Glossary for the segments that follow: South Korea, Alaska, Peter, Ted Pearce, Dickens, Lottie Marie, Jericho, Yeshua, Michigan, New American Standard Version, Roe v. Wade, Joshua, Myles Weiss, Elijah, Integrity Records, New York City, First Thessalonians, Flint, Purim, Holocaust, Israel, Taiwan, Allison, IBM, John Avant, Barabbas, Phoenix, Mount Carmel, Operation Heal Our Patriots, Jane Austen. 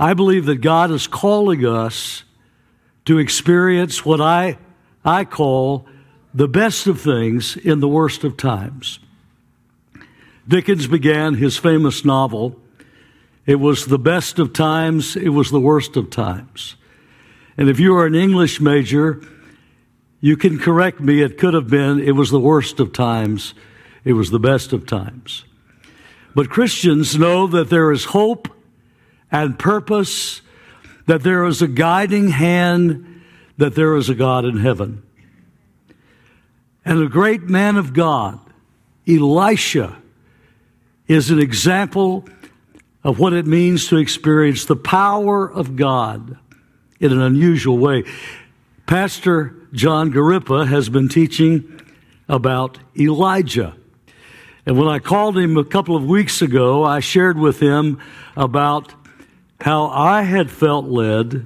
I believe that God is calling us to experience what I call the best of things in the worst of times. Dickens began his famous novel. It was the best of times. It was the worst of times. And if you are an English major, you can correct me. It could have been, it was the worst of times. It was the best of times. But Christians know that there is hope and purpose, that there is a guiding hand, that there is a God in heaven. And a great man of God, Elisha, is an example of what it means to experience the power of God in an unusual way. Pastor John Garippa has been teaching about Elijah. And when I called him a couple of weeks ago, I shared with him about how I had felt led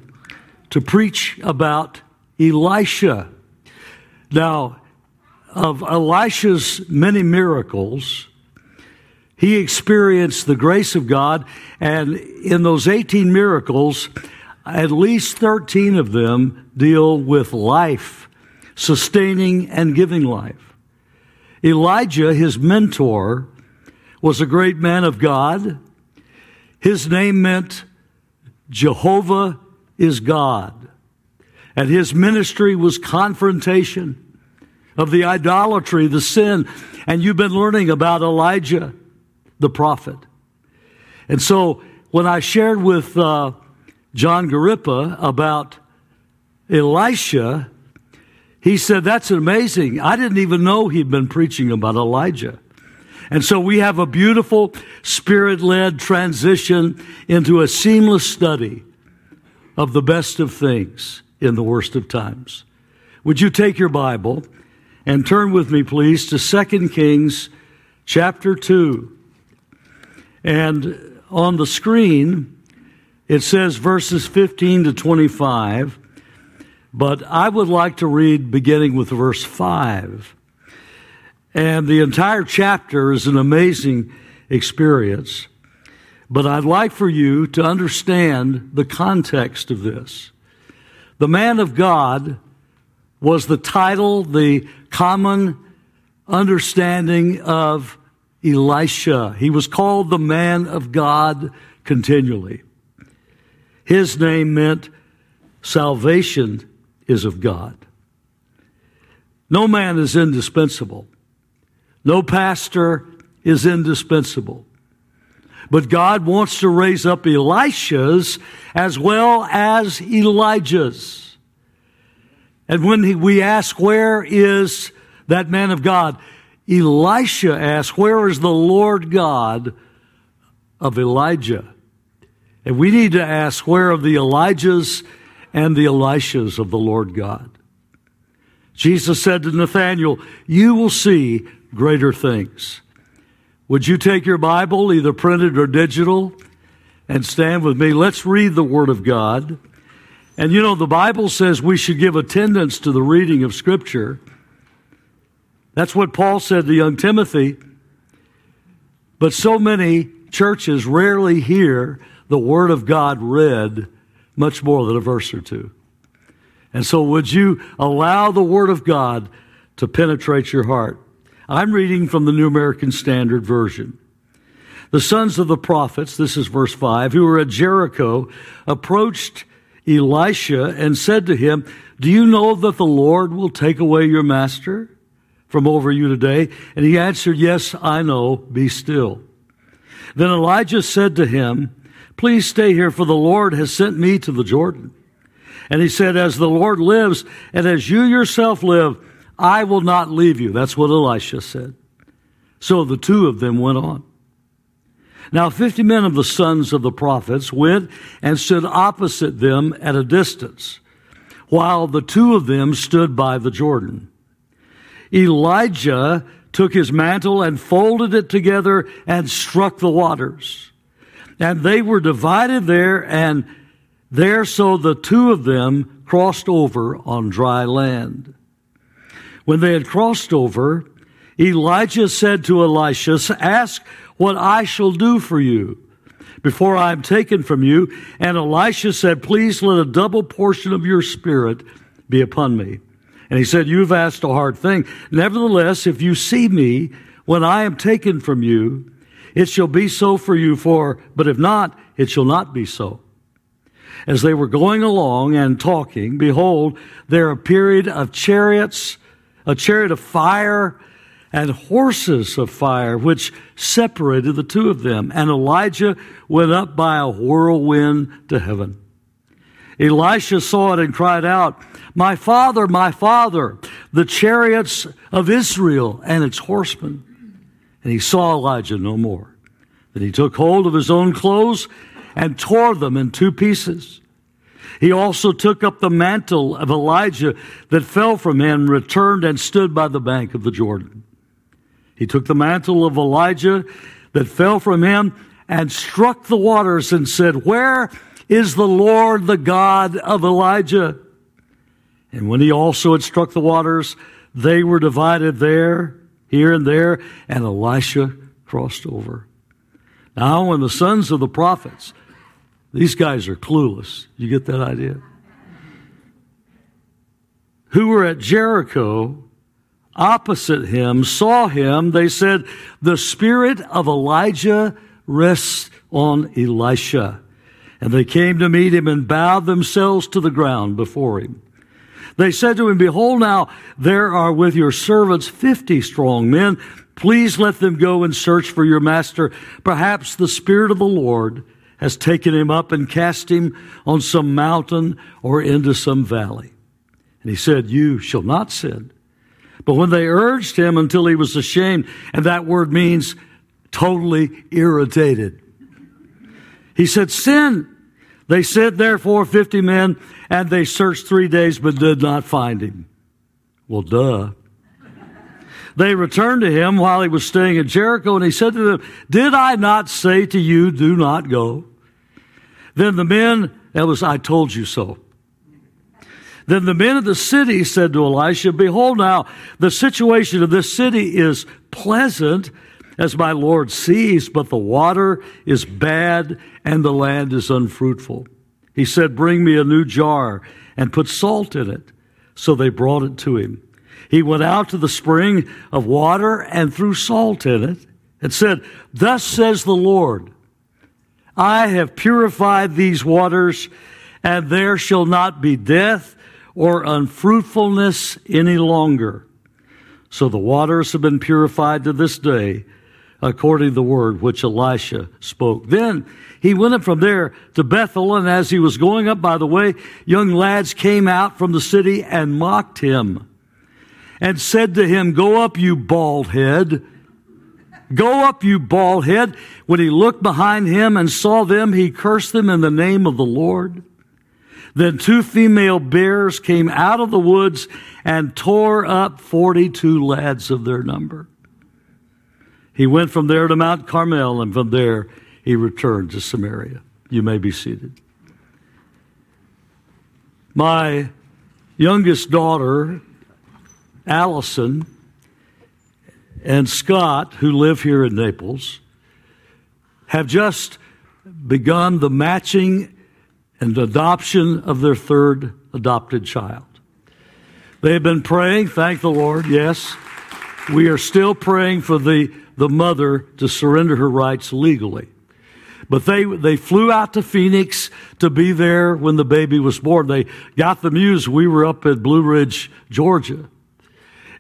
to preach about Elisha. Now, of Elisha's many miracles, he experienced the grace of God, and in those 18 miracles, at least 13 of them deal with life, sustaining and giving life. Elijah, his mentor, was a great man of God. His name meant Jehovah is God. And his ministry was confrontation of the idolatry, the sin. And you've been learning about Elijah, the prophet. And so when I shared with John Garippa about Elisha, he said, that's amazing. I didn't even know he'd been preaching about Elijah. And so we have a beautiful Spirit-led transition into a seamless study of the best of things in the worst of times. Would you take your Bible and turn with me, please, to 2 Kings chapter 2. And on the screen, it says verses 15 to 25, but I would like to read beginning with verse 5. And the entire chapter is an amazing experience, but I'd like for you to understand the context of this. The man of God was the title, the common understanding of Elisha. He was called the man of God continually. His name meant salvation is of God. No man is indispensable. No pastor is indispensable. But God wants to raise up Elishas as well as Elijahs. And when we ask, where is that man of God? Elisha asks, where is the Lord God of Elijah? And we need to ask, where are the Elijahs and the Elishas of the Lord God? Jesus said to Nathaniel, you will see greater things. Would you take your Bible, either printed or digital, and stand with me? Let's read the Word of God. And you know, the Bible says we should give attendance to the reading of Scripture. That's what Paul said to young Timothy. But so many churches rarely hear the Word of God read much more than a verse or two. And so would you allow the Word of God to penetrate your heart? I'm reading from the New American Standard Version. The sons of the prophets, this is verse 5, who were at Jericho, approached Elisha and said to him, do you know that the Lord will take away your master from over you today? And he answered, yes, I know, be still. Then Elijah said to him, please stay here, for the Lord has sent me to the Jordan. And he said, as the Lord lives, and as you yourself live, I will not leave you. That's what Elisha said. So the two of them went on. Now 50 men of the sons of the prophets went and stood opposite them at a distance, while the two of them stood by the Jordan. Elijah took his mantle and folded it together and struck the waters. And they were divided there, so the two of them crossed over on dry land. When they had crossed over, Elijah said to Elisha, ask what I shall do for you, before I am taken from you. And Elisha said, please let a double portion of your spirit be upon me. And he said, you've asked a hard thing. Nevertheless, if you see me when I am taken from you, it shall be so for you, but if not, it shall not be so. As they were going along and talking, behold, there appeared a chariot of fire and horses of fire, which separated the two of them. And Elijah went up by a whirlwind to heaven. Elisha saw it and cried out, my father, the chariots of Israel and its horsemen. And he saw Elijah no more. Then he took hold of his own clothes and tore them in two pieces. He also took up the mantle of Elijah that fell from him, returned and stood by the bank of the Jordan. He took the mantle of Elijah that fell from him and struck the waters and said, where is the Lord, the God of Elijah? And when he also had struck the waters, they were divided here and there, and Elisha crossed over. Now, when the sons of the prophets, these guys are clueless. You get that idea? Who were at Jericho opposite him, saw him. They said, the spirit of Elijah rests on Elisha. And they came to meet him and bowed themselves to the ground before him. They said to him, behold, now there are with your servants 50 strong men. Please let them go and search for your master. Perhaps the Spirit of the Lord has taken him up and cast him on some mountain or into some valley. And he said, you shall not sin. But when they urged him until he was ashamed, and that word means totally irritated, he said, sin. They sent therefore 50 men, and they searched 3 days, but did not find him. Well, duh. They returned to him while he was staying at Jericho, and he said to them, did I not say to you, do not go? Then the men, that was, I told you so. Then the men of the city said to Elisha, behold now, the situation of this city is pleasant, as my Lord sees, but the water is bad and the land is unfruitful. He said, bring me a new jar and put salt in it. So they brought it to him. He went out to the spring of water and threw salt in it and said, thus says the Lord, I have purified these waters, and there shall not be death or unfruitfulness any longer. So the waters have been purified to this day, according to the word which Elisha spoke. Then he went up from there to Bethel, and as he was going up by the way, young lads came out from the city and mocked him and said to him, go up, you bald head. Go up, you bald head. When he looked behind him and saw them, he cursed them in the name of the Lord. Then 2 female bears came out of the woods and tore up 42 lads of their number. He went from there to Mount Carmel, and from there he returned to Samaria. You may be seated. My youngest daughter, Allison, and Scott, who live here in Naples, have just begun the matching and adoption of their 3rd adopted child. They've been praying, thank the Lord, yes. We are still praying for the mother to surrender her rights legally. But they flew out to Phoenix to be there when the baby was born. They got the news. We were up at Blue Ridge, Georgia,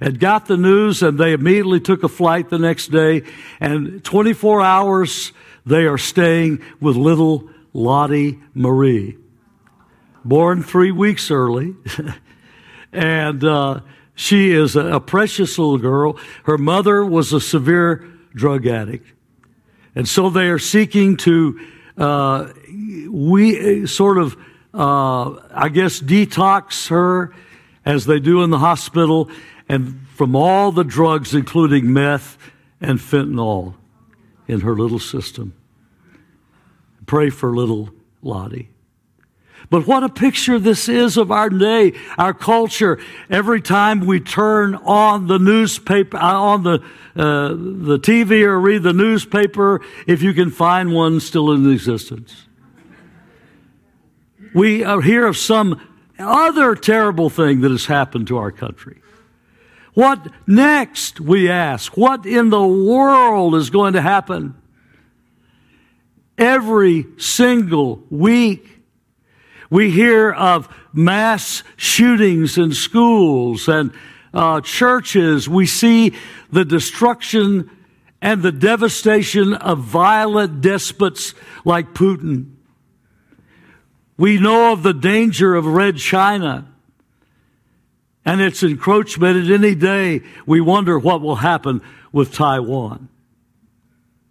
and got the news, and they immediately took a flight the next day. And 24 hours, they are staying with little Lottie Marie, born 3 weeks early, and she is a precious little girl. Her mother was a severe drug addict, and so they are seeking to detox her, as they do in the hospital, and from all the drugs, including meth and fentanyl, in her little system. Pray for little Lottie. But what a picture this is of our day, our culture. Every time we turn on the newspaper, on the TV or read the newspaper, if you can find one still in existence. We hear of some other terrible thing that has happened to our country. What next, we ask? What in the world is going to happen? Every single week, we hear of mass shootings in schools and churches. We see the destruction and the devastation of violent despots like Putin. We know of the danger of Red China and its encroachment. At any day, we wonder what will happen with Taiwan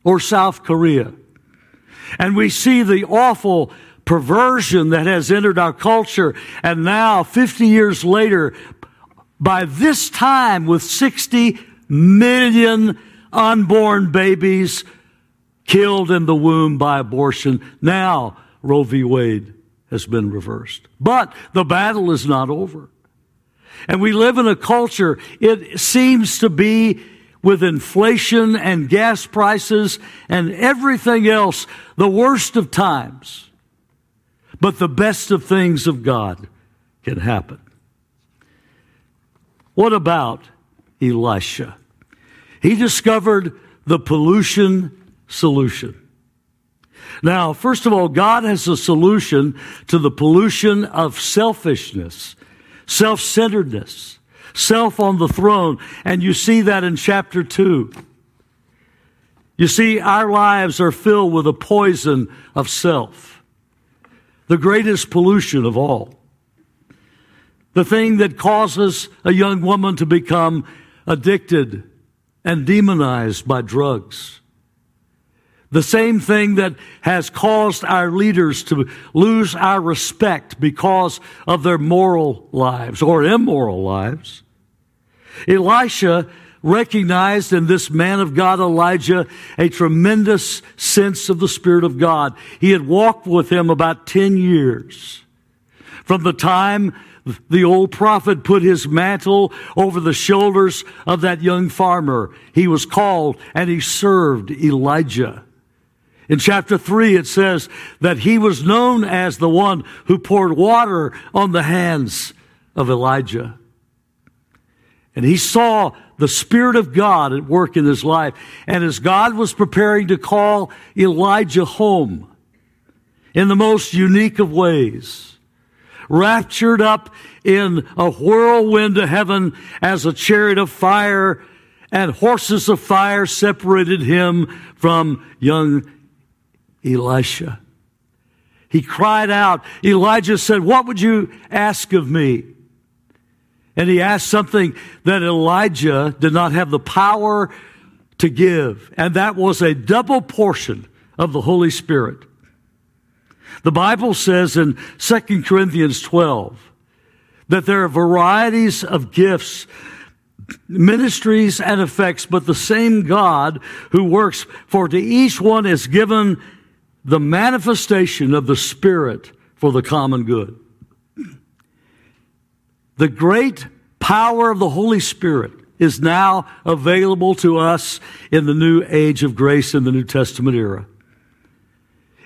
or South Korea. And we see the awful perversion that has entered our culture. And now, 50 years later, by this time, with 60 million unborn babies killed in the womb by abortion, now Roe v. Wade has been reversed. But the battle is not over. And we live in a culture, it seems to be, with inflation and gas prices and everything else, the worst of times. But the best of things of God can happen. What about Elisha? He discovered the pollution solution. Now, first of all, God has a solution to the pollution of selfishness, self-centeredness, self on the throne. And you see that in chapter 2. You see, our lives are filled with a poison of self, the greatest pollution of all. The thing that causes a young woman to become addicted and demonized by drugs. The same thing that has caused our leaders to lose our respect because of their moral lives or immoral lives. Elisha recognized in this man of God, Elijah, a tremendous sense of the Spirit of God. He had walked with him about 10 years. From the time the old prophet put his mantle over the shoulders of that young farmer, he was called and he served Elijah. In chapter 3, it says that he was known as the one who poured water on the hands of Elijah. And he saw the Spirit of God at work in his life. And as God was preparing to call Elijah home in the most unique of ways, raptured up in a whirlwind to heaven as a chariot of fire and horses of fire separated him from young Elisha. He cried out. Elijah said, "What would you ask of me?" And he asked something that Elijah did not have the power to give, and that was a double portion of the Holy Spirit. The Bible says in 2 Corinthians 12 that there are varieties of gifts, ministries, and effects, but the same God who works, for to each one is given the manifestation of the Spirit for the common good. The great power of the Holy Spirit is now available to us in the new age of grace in the New Testament era.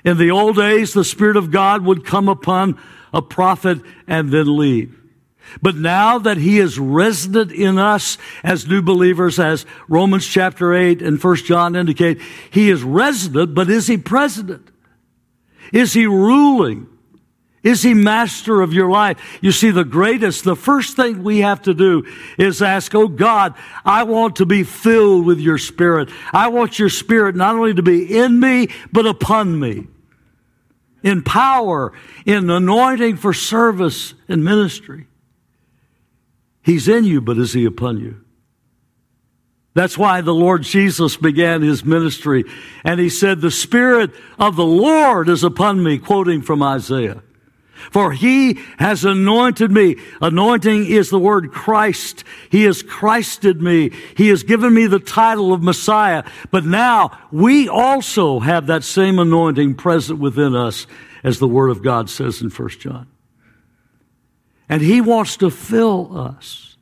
In the old days, the Spirit of God would come upon a prophet and then leave. But now that He is resident in us as new believers, as Romans chapter 8 and 1 John indicate, He is resident, but is He president? Is He ruling? Is He master of your life? You see, the first thing we have to do is ask, "Oh God, I want to be filled with your Spirit. I want your Spirit not only to be in me, but upon me, in power, in anointing for service and ministry." He's in you, but is He upon you? That's why the Lord Jesus began His ministry. And He said, "The Spirit of the Lord is upon me," quoting from Isaiah. "For He has anointed me." Anointing is the word Christ. He has Christed me. He has given me the title of Messiah. But now we also have that same anointing present within us as the Word of God says in 1 John. And He wants to fill us.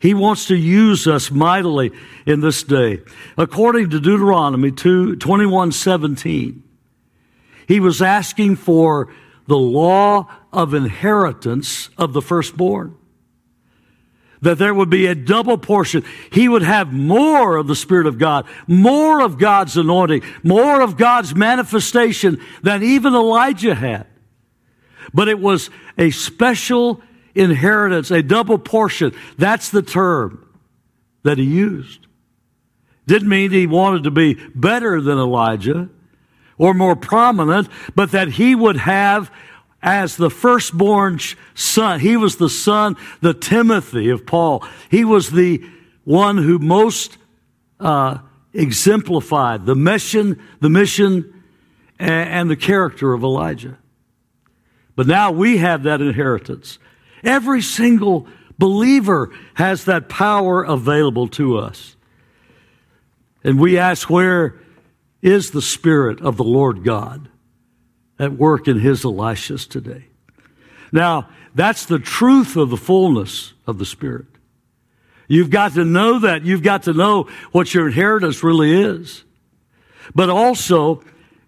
He wants to use us mightily in this day. According to Deuteronomy 21:17, He was asking for the law of inheritance of the firstborn, that there would be a double portion. He would have more of the Spirit of God, more of God's anointing, more of God's manifestation than even Elijah had. But it was a special inheritance, a double portion. That's the term that he used. Didn't mean he wanted to be better than Elijah or more prominent, but that he would have as the firstborn son. He was the son, the Timothy of Paul. He was the one who most exemplified the mission, and the character of Elijah. But now we have that inheritance. Every single believer has that power available to us. And we ask, where is the Spirit of the Lord God at work in His Elishas today? Now, that's the truth of the fullness of the Spirit. You've got to know that. You've got to know what your inheritance really is. But also,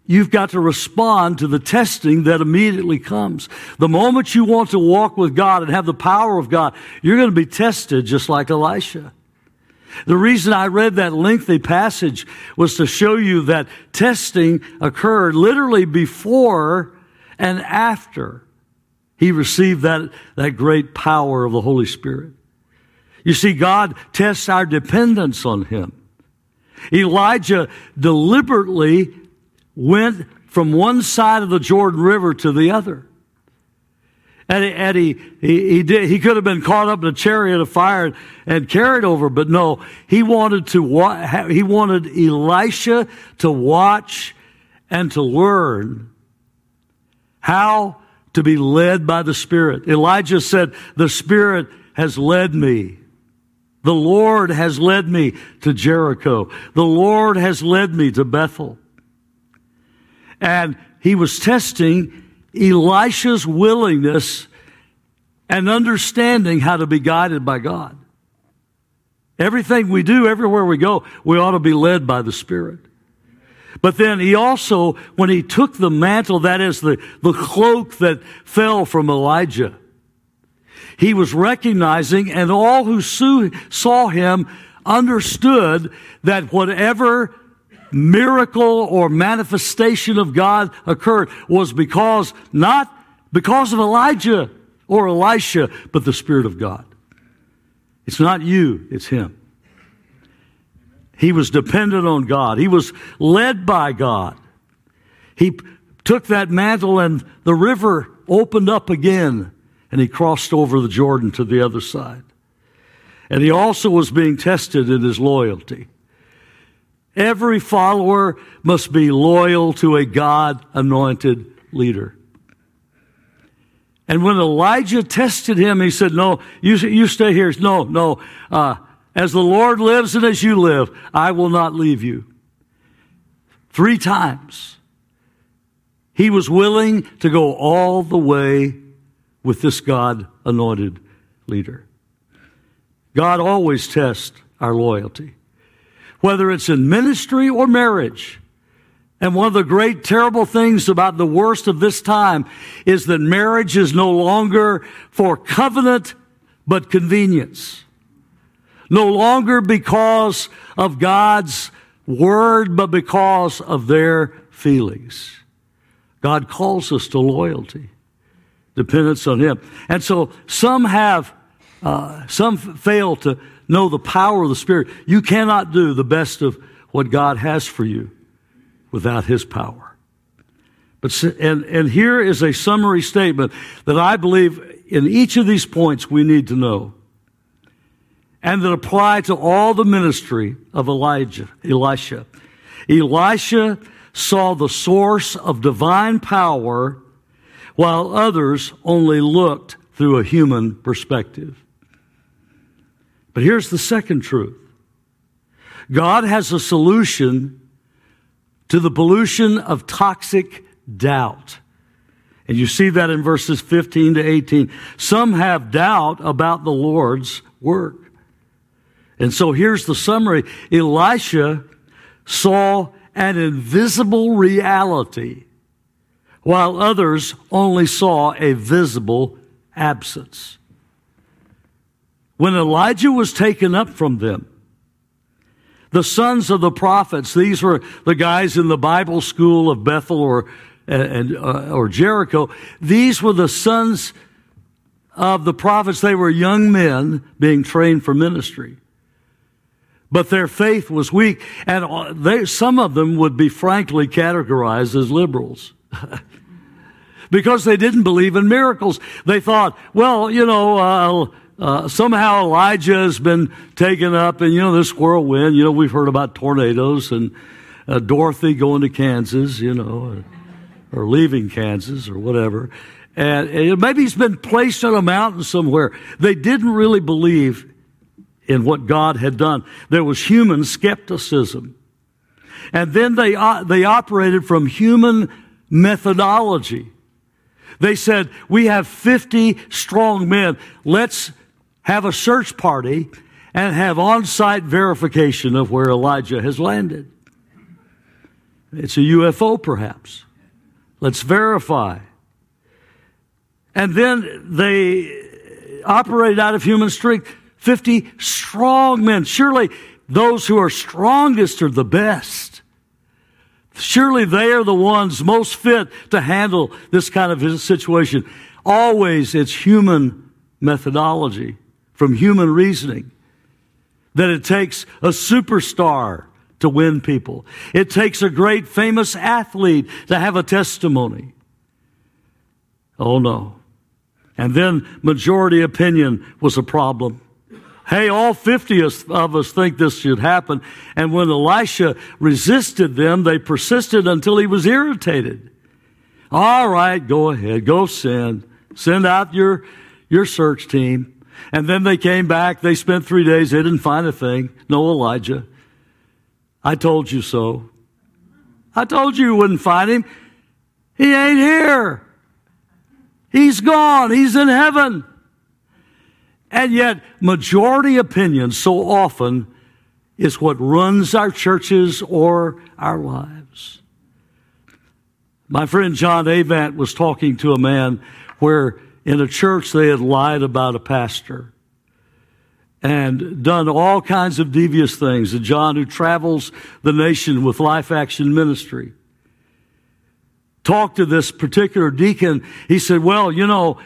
you've got to respond to the testing that immediately comes. The moment you want to walk with God and have the power of God, you're going to be tested just like Elisha. The reason I read that lengthy passage was to show you that testing occurred literally before and after he received that great power of the Holy Spirit. You see, God tests our dependence on Him. Elijah deliberately went from one side of the Jordan River to the other. And he could have been caught up in a chariot of fire and carried over, but no, he wanted Elisha to watch and to learn how to be led by the Spirit. Elijah said, "The Spirit has led me. The Lord has led me to Jericho. The Lord has led me to Bethel." And he was testing Elisha's willingness and understanding how to be guided by God. Everything we do, everywhere we go, we ought to be led by the Spirit. But then he also, when he took the mantle, that is the cloak that fell from Elijah, he was recognizing, and all who saw him understood, that whatever miracle or manifestation of God occurred was because, not because of Elijah or Elisha, but the Spirit of God. It's not you, it's Him. He was dependent on God. He was led by God. He took that mantle and the river opened up again and he crossed over the Jordan to the other side. And he also was being tested in his loyalty. Every follower must be loyal to a God-anointed leader. And when Elijah tested him, he said, "No, you stay here. No. As the Lord lives and as you live, I will not leave you." 3 times. He was willing to go all the way with this God-anointed leader. God always tests our loyalty, whether it's in ministry or marriage. And one of the great terrible things about the worst of this time is that marriage is no longer for covenant, but convenience. No longer because of God's word, but because of their feelings. God calls us to loyalty, dependence on Him. And so some have, some fail to know the power of the Spirit. You cannot do the best of what God has for you without His power. But and here is a summary statement that I believe in each of these points we need to know, and that apply to all the ministry of Elisha. Elisha saw the source of divine power, while others only looked through a human perspective. But here's the second truth. God has a solution to the pollution of toxic doubt And you see that in verses 15 to 18. Some have doubt about the Lord's work. And so here's the summary. Elisha saw an invisible reality, while others only saw a visible absence. When Elijah was taken up from them, the sons of the prophets, these were the guys in the Bible school of Bethel or Jericho, these were the sons of the prophets. They were young men being trained for ministry. But their faith was weak, and some of them would be frankly categorized as liberals. Because they didn't believe in miracles. They thought, well, you know, somehow Elijah has been taken up, and, you know, this whirlwind, you know, we've heard about tornadoes and Dorothy going to Kansas, you know, or leaving Kansas or whatever. And maybe he's been placed on a mountain somewhere. They didn't really believe in what God had done. There was human skepticism. And then they operated from human methodology. They said, we have 50 strong men. Let's have a search party and have on-site verification of where Elijah has landed. It's a UFO, perhaps. Let's verify. And then they operated out of human strength. 50 strong men. Surely those who are strongest are the best. Surely they are the ones most fit to handle this kind of situation. Always it's human methodology, from human reasoning, that it takes a superstar to win people. It takes a great famous athlete to have a testimony. Oh no. And then majority opinion was a problem. Hey, all 50 of us think this should happen. And when Elisha resisted them, they persisted until he was irritated. All right, go ahead. Go send. Send out your search team. And then they came back. They spent 3 days. They didn't find a thing. No Elijah. I told you so. I told you wouldn't find him. He ain't here. He's gone. He's in heaven. And yet, majority opinion so often is what runs our churches or our lives. My friend John Avant was talking to a man where in a church they had lied about a pastor and done all kinds of devious things. And John, who travels the nation with Life Action Ministry, talked to this particular deacon. He said, well, you know,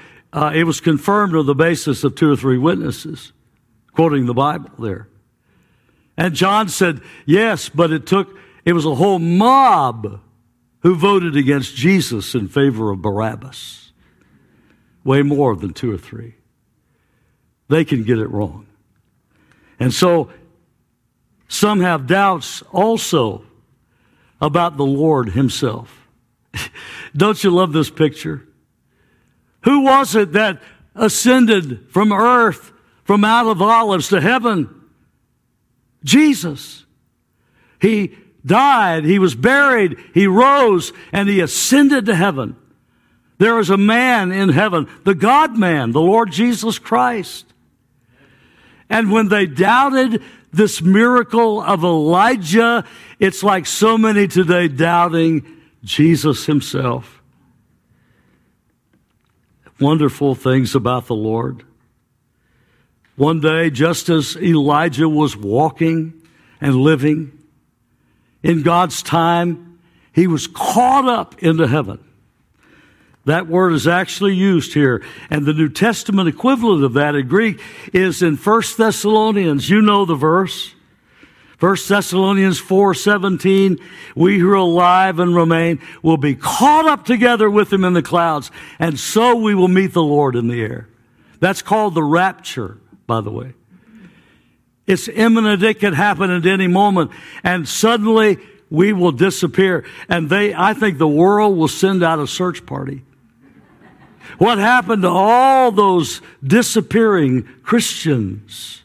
it was confirmed on the basis of 2 or 3 witnesses, quoting the Bible there. And John said, yes, but it was a whole mob who voted against Jesus in favor of Barabbas. Way more than 2 or 3. They can get it wrong. And so some have doubts also about the Lord himself. Don't you love this picture? Who was it that ascended from earth, from Mount of Olives to heaven? Jesus. He died, he was buried, he rose, and he ascended to heaven. There is a man in heaven, the God-man, the Lord Jesus Christ. And when they doubted this miracle of Elijah, it's like so many today doubting Jesus himself. Wonderful things about the Lord. One day, just as Elijah was walking and living, in God's time, he was caught up into heaven. That word is actually used here. And the New Testament equivalent of that in Greek is in First Thessalonians. You know the verse. First Thessalonians 4:17, we who are alive and remain will be caught up together with him in the clouds, and so we will meet the Lord in the air. That's called the rapture, by the way. It's imminent. It could happen at any moment, and suddenly we will disappear. And I think the world will send out a search party. What happened to all those disappearing Christians?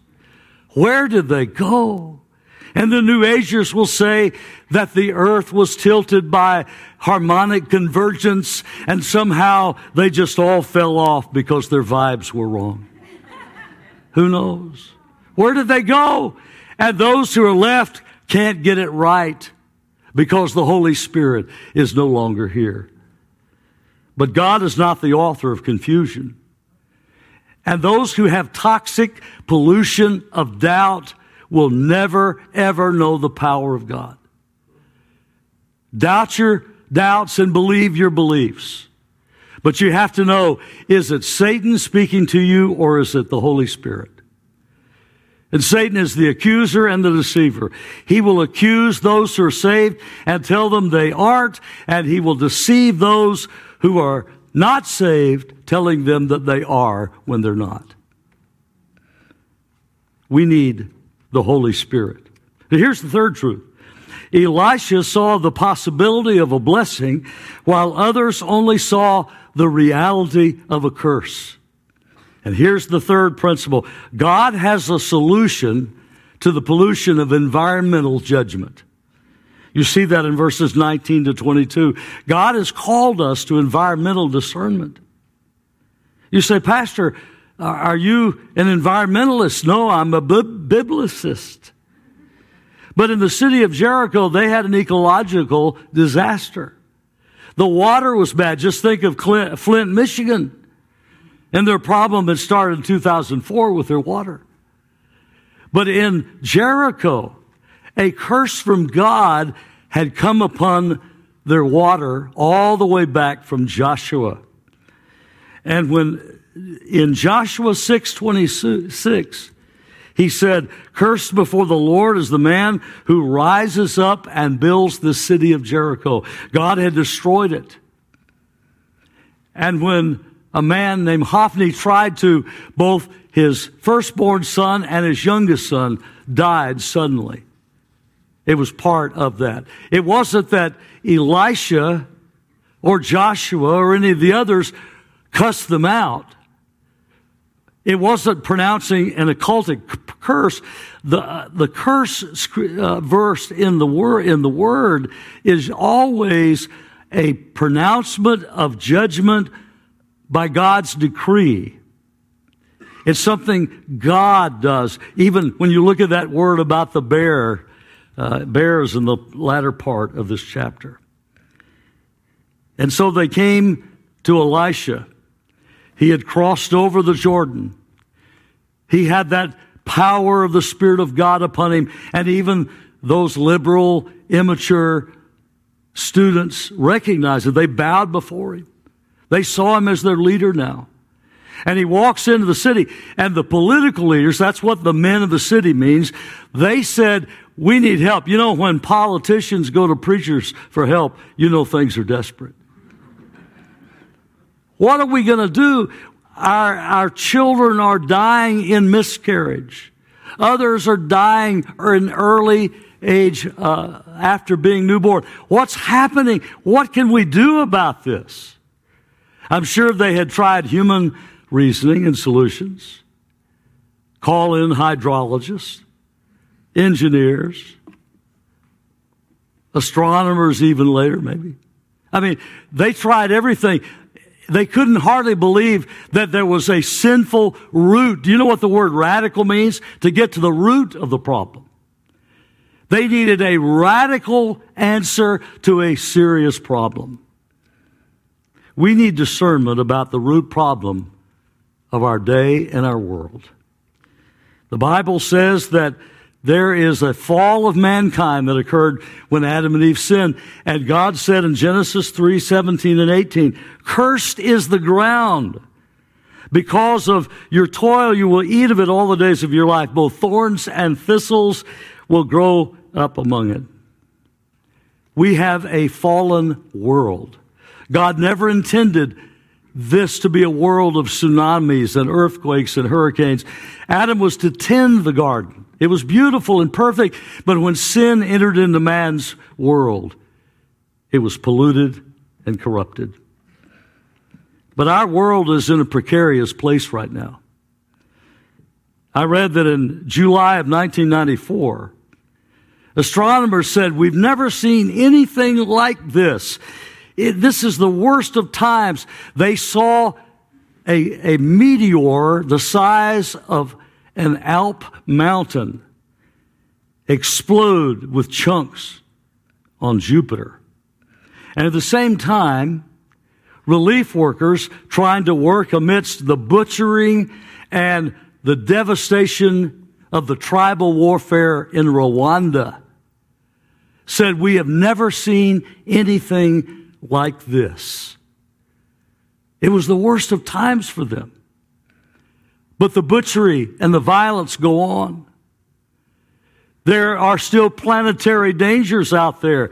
Where did they go? And the New Agers will say that the earth was tilted by harmonic convergence and somehow they just all fell off because their vibes were wrong. Who knows? Where did they go? And those who are left can't get it right because the Holy Spirit is no longer here. But God is not the author of confusion. And those who have toxic pollution of doubt will never, ever know the power of God. Doubt your doubts and believe your beliefs. But you have to know, is it Satan speaking to you or is it the Holy Spirit? And Satan is the accuser and the deceiver. He will accuse those who are saved and tell them they aren't, and he will deceive those who are not saved, telling them that they are when they're not. We need the Holy Spirit. Now, here's the third truth. Elisha saw the possibility of a blessing while others only saw the reality of a curse. And here's the third principle. God has a solution to the pollution of environmental judgment. You see that in verses 19 to 22. God has called us to environmental discernment. You say, Pastor, are you an environmentalist? No, I'm a biblicist. But in the city of Jericho, they had an ecological disaster. The water was bad. Just think of Flint, Michigan. And their problem had started in 2004 with their water. But in Jericho, a curse from God had come upon their water all the way back from Joshua. And when in Joshua 6:26, he said, "Cursed before the Lord is the man who rises up and builds the city of Jericho." God had destroyed it. And when a man named Hophni tried to, both his firstborn son and his youngest son died suddenly. It was part of that. It wasn't that Elisha or Joshua or any of the others cussed them out. It wasn't pronouncing an occultic curse. The curse verse in the word is always a pronouncement of judgment by God's decree. It's something God does. Even when you look at that word about the bear, bears in the latter part of this chapter. And so they came to Elisha. He had crossed over the Jordan. He had that power of the Spirit of God upon him. And even those liberal, immature students recognized it. They bowed before him. They saw him as their leader now. And he walks into the city. And the political leaders, that's what the men of the city means, they said, we need help. You know, when politicians go to preachers for help, you know things are desperate. What are we going to do? Our children are dying in miscarriage. Others are dying in early age after being newborn. What's happening? What can we do about this? I'm sure they had tried human reasoning and solutions, call in hydrologists, engineers, astronomers even later maybe. I mean, they tried everything. They couldn't hardly believe that there was a sinful root. Do you know what the word radical means? To get to the root of the problem. They needed a radical answer to a serious problem. We need discernment about the root problem of our day and our world. The Bible says that there is a fall of mankind that occurred when Adam and Eve sinned. And God said in Genesis 3:17 and 18, "Cursed is the ground. Because of your toil you will eat of it all the days of your life. Both thorns and thistles will grow up among it." We have a fallen world. God never intended this to be a world of tsunamis and earthquakes and hurricanes. Adam was to tend the garden. It was beautiful and perfect, but when sin entered into man's world, it was polluted and corrupted. But our world is in a precarious place right now. I read that in July of 1994, Astronomers said, we've never seen anything like this. This is the worst of times. They saw a meteor the size of an Alp mountain explode with chunks on Jupiter. And at the same time, relief workers trying to work amidst the butchering and the devastation of the tribal warfare in Rwanda said, we have never seen anything like this. It was the worst of times for them. But the butchery and the violence go on. There are still planetary dangers out there.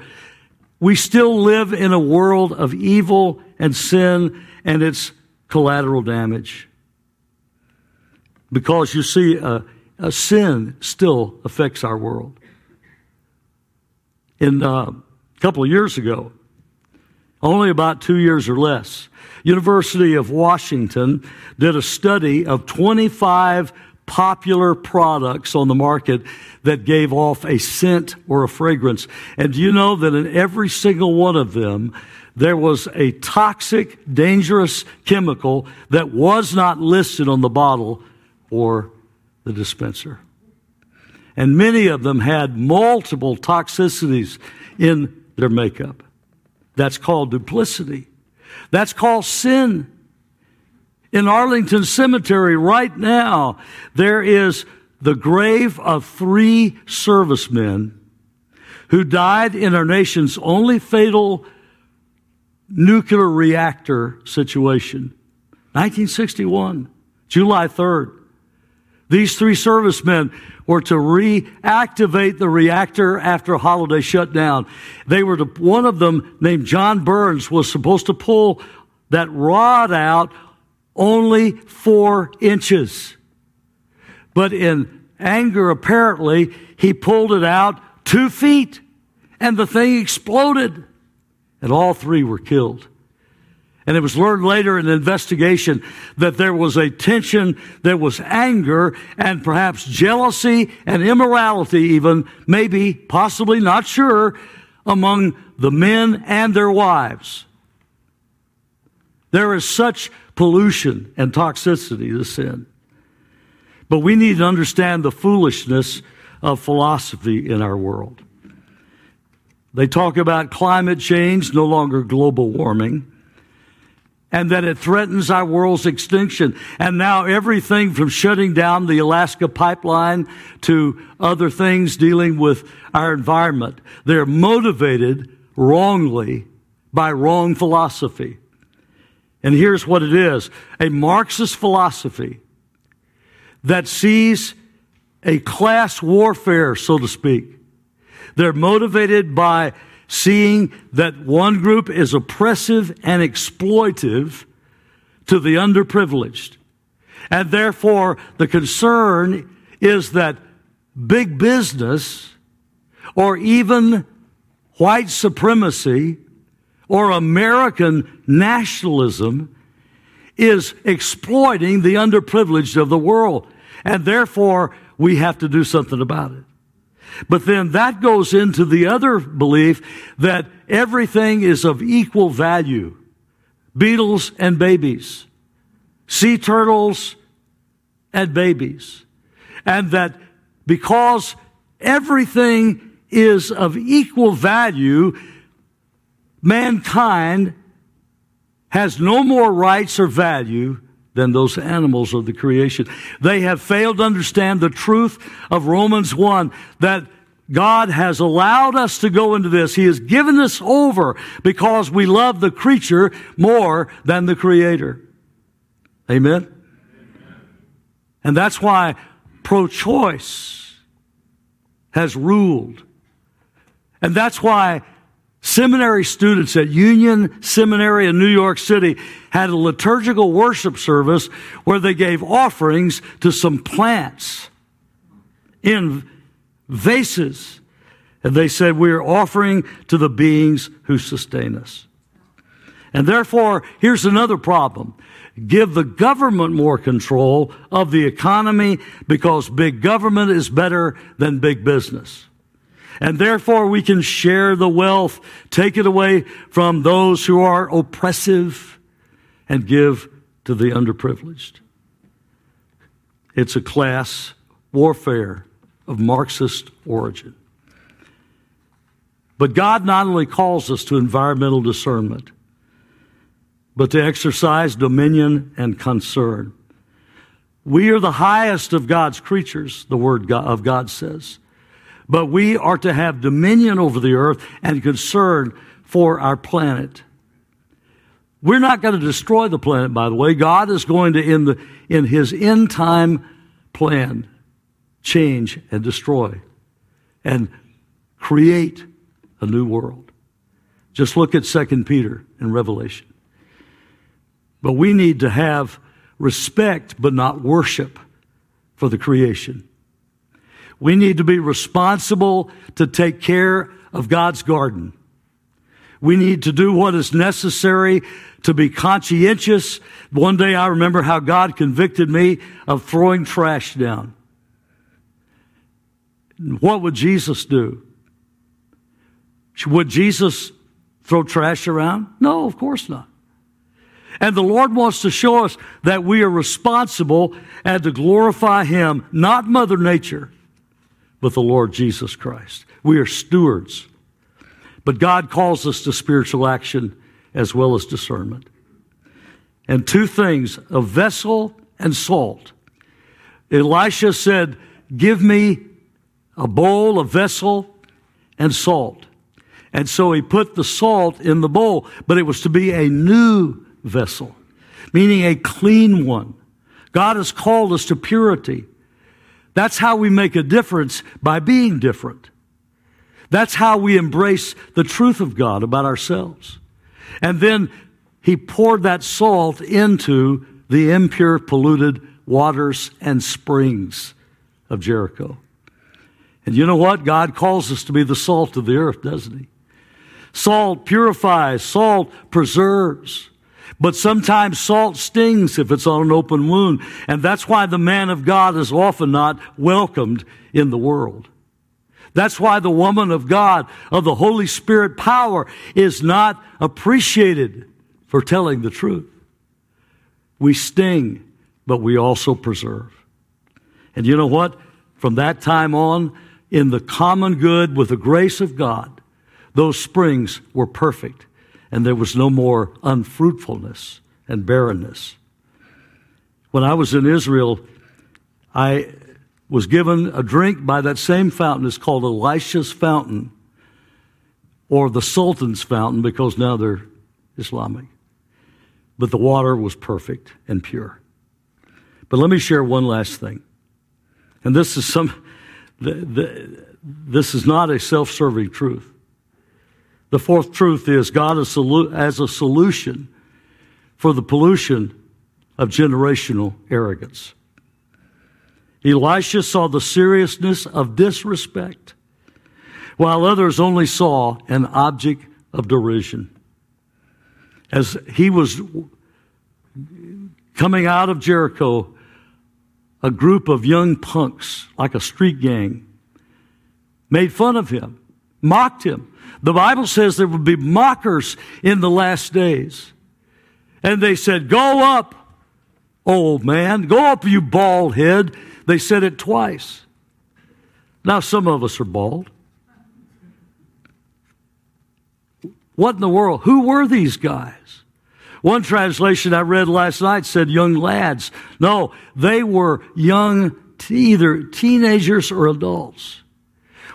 We still live in a world of evil and sin and its collateral damage. Because you see, a sin still affects our world. A couple of years ago, only about 2 years or less, University of Washington did a study of 25 popular products on the market that gave off a scent or a fragrance. And do you know that in every single one of them, there was a toxic, dangerous chemical that was not listed on the bottle or the dispenser? And many of them had multiple toxicities in their makeup. That's called duplicity. That's called sin. In Arlington Cemetery right now, there is the grave of three servicemen who died in our nation's only fatal nuclear reactor situation. 1961, July 3rd. These three servicemen were to reactivate the reactor after a holiday shutdown. They were to, one of them, named John Burns, was supposed to pull that rod out only 4 inches. But in anger, apparently, he pulled it out 2 feet, and the thing exploded, and all three were killed. And it was learned later in the investigation that there was a tension, there was anger, and perhaps jealousy and immorality even, maybe, possibly, not sure, among the men and their wives. There is such pollution and toxicity to sin. But we need to understand the foolishness of philosophy in our world. They talk about climate change, no longer global warming, and that it threatens our world's extinction. And now everything from shutting down the Alaska pipeline to other things dealing with our environment, they're motivated wrongly by wrong philosophy. And here's what it is: a Marxist philosophy that sees a class warfare, so to speak. They're motivated by seeing that one group is oppressive and exploitive to the underprivileged. And therefore, the concern is that big business or even white supremacy or American nationalism is exploiting the underprivileged of the world. And therefore, we have to do something about it. But then that goes into the other belief that everything is of equal value. Beetles and babies. Sea turtles and babies. And that because everything is of equal value, mankind has no more rights or value than those animals of the creation. They have failed to understand the truth of Romans 1, that God has allowed us to go into this. He has given us over because we love the creature more than the Creator. Amen? Amen. And that's why pro-choice has ruled. And that's why seminary students at Union Seminary in New York City had a liturgical worship service where they gave offerings to some plants in vases. And they said, we are offering to the beings who sustain us. And therefore, here's another problem. Give the government more control of the economy because big government is better than big business. And therefore we can share the wealth, take it away from those who are oppressive, and give to the underprivileged. It's a class warfare of Marxist origin. But God not only calls us to environmental discernment, but to exercise dominion and concern. We are the highest of God's creatures, the Word of God says. But we are to have dominion over the earth and concern for our planet. We're not going to destroy the planet, by the way. God is going to, in His end-time plan, change and destroy and create a new world. Just look at 2 Peter and Revelation. But we need to have respect, but not worship, for the creation. We need to be responsible to take care of God's garden. We need to do what is necessary to be conscientious. One day I remember how God convicted me of throwing trash down. What would Jesus do? Would Jesus throw trash around? No, of course not. And the Lord wants to show us that we are responsible and to glorify Him, not Mother Nature, but the Lord Jesus Christ. We are stewards. But God calls us to spiritual action as well as discernment. And two things, a vessel and salt. Elisha said, give me a bowl, a vessel, and salt. And so he put the salt in the bowl, but it was to be a new vessel, meaning a clean one. God has called us to purity. That's how we make a difference, by being different. That's how we embrace the truth of God about ourselves. And then he poured that salt into the impure, polluted waters and springs of Jericho. And you know what? God calls us to be the salt of the earth, doesn't He? Salt purifies, salt preserves. But sometimes salt stings if it's on an open wound. And that's why the man of God is often not welcomed in the world. That's why the woman of God, of the Holy Spirit power, is not appreciated for telling the truth. We sting, but we also preserve. And you know what? From that time on, in the common good with the grace of God, those springs were perfect. And there was no more unfruitfulness and barrenness. When I was in Israel, I was given a drink by that same fountain. It's called Elisha's Fountain, or the Sultan's Fountain, because now they're Islamic. But the water was perfect and pure. But let me share one last thing. And this is this is not a self-serving truth. The fourth truth is God is as a solution for the pollution of generational arrogance. Elisha saw the seriousness of disrespect, while others only saw an object of derision. As he was coming out of Jericho, a group of young punks, like a street gang, made fun of him, mocked him. The Bible says there would be mockers in the last days. And they said, go up, old man. Go up, you bald head. They said it twice. Now, some of us are bald. What in the world? Who were these guys? One translation I read last night said young lads. No, they were young, either teenagers or adults.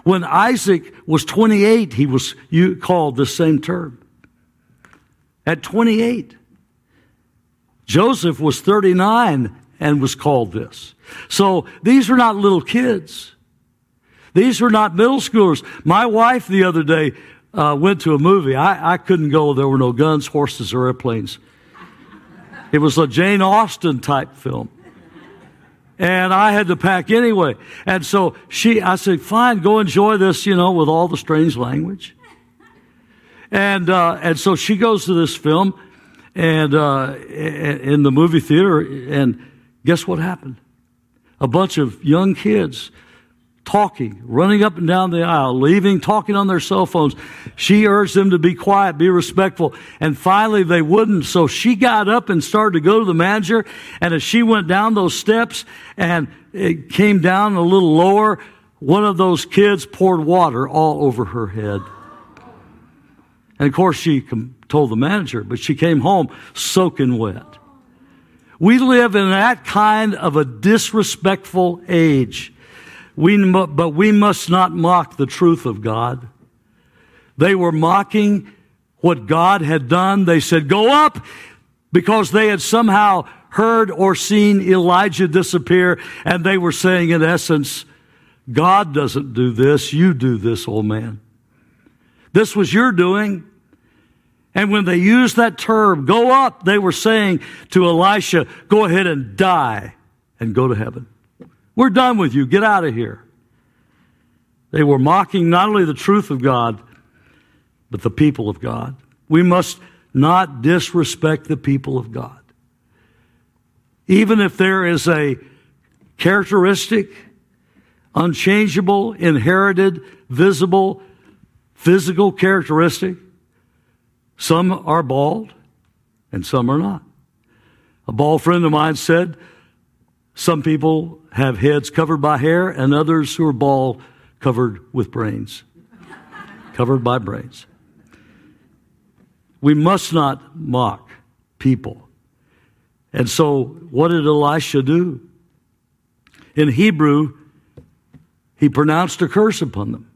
When Isaac was 28, he was called the same term. At 28, Joseph was 39 and was called this. So these were not little kids. These were not middle schoolers. My wife the other day went to a movie. I couldn't go. There were no guns, horses, or airplanes. It was a Jane Austen type film. And I had to pack anyway. And so I said, fine, go enjoy this, with all the strange language. And so she goes to this film and in the movie theater, and guess what happened? A bunch of young kids talking, running up and down the aisle, leaving, talking on their cell phones. She urged them to be quiet, be respectful, and finally they wouldn't. So she got up and started to go to the manager, and as she went down those steps and it came down a little lower, one of those kids poured water all over her head. And of course she told the manager, but she came home soaking wet. We live in that kind of a disrespectful age. But we must not mock the truth of God. They were mocking what God had done. They said, go up, because they had somehow heard or seen Elijah disappear, and they were saying, in essence, God doesn't do this, you do this, old man. This was your doing. And when they used that term, go up, they were saying to Elisha, go ahead and die and go to heaven. We're done with you. Get out of here. They were mocking not only the truth of God, but the people of God. We must not disrespect the people of God. Even if there is a characteristic, unchangeable, inherited, visible, physical characteristic, some are bald and some are not. A bald friend of mine said, some people have heads covered by hair, and others who are bald covered with brains. Covered by brains. We must not mock people. And so what did Elisha do? In Hebrew, he pronounced a curse upon them.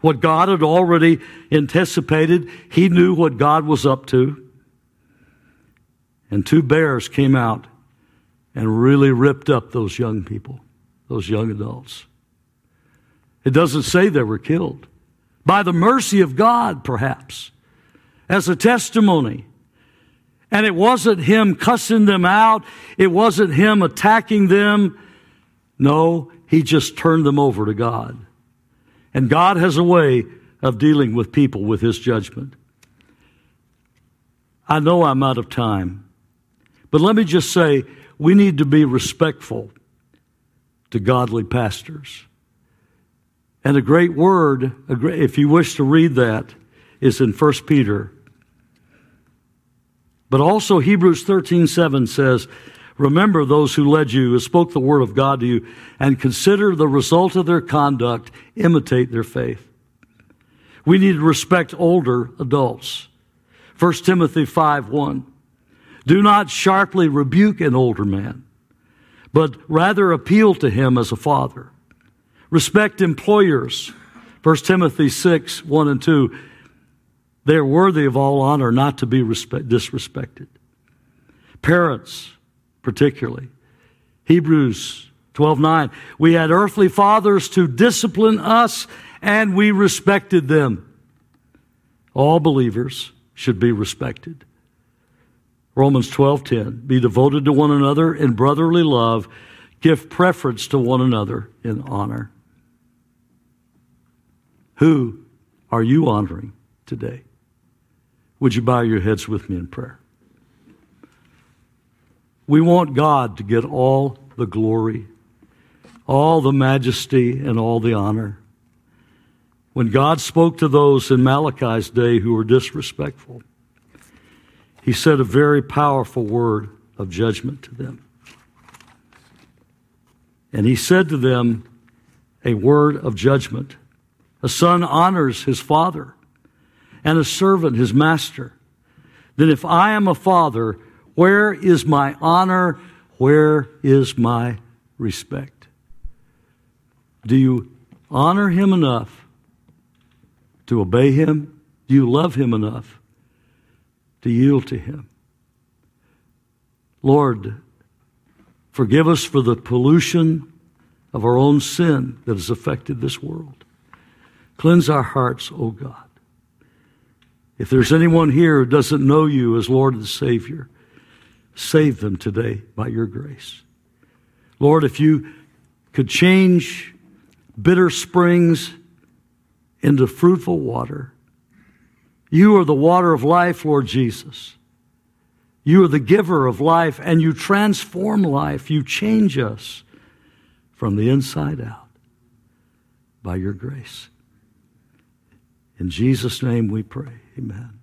What God had already anticipated, he knew what God was up to. And two bears came out and really ripped up those young people, those young adults. It doesn't say they were killed. By the mercy of God, perhaps, as a testimony. And it wasn't him cussing them out. It wasn't him attacking them. No, he just turned them over to God. And God has a way of dealing with people with his judgment. I know I'm out of time, but let me just say, we need to be respectful to godly pastors. And a great word, if you wish to read that, is in 1 Peter. But also Hebrews 13:7 says, remember those who led you, who spoke the word of God to you, and consider the result of their conduct, imitate their faith. We need to respect older adults. 1 Timothy 5:1. Do not sharply rebuke an older man, but rather appeal to him as a father. Respect employers. 1 Timothy 6:1-2. They are worthy of all honor, not to be disrespected. Parents, particularly. Hebrews 12:9. We had earthly fathers to discipline us, and we respected them. All believers should be respected. Romans 12:10, be devoted to one another in brotherly love, give preference to one another in honor. Who are you honoring today? Would you bow your heads with me in prayer? We want God to get all the glory, all the majesty, and all the honor. When God spoke to those in Malachi's day who were disrespectful, he said a very powerful word of judgment to them. And he said to them a word of judgment. A son honors his father, and a servant his master. Then if I am a father, where is my honor? Where is my respect? Do you honor him enough to obey him? Do you love him enough to yield to him? Lord, forgive us for the pollution of our own sin that has affected this world. Cleanse our hearts, O God. If there's anyone here who doesn't know you as Lord and Savior, save them today by your grace. Lord, if you could change bitter springs into fruitful water. You are the water of life, Lord Jesus. You are the giver of life, and you transform life. You change us from the inside out. by your grace. In Jesus' name we pray. Amen.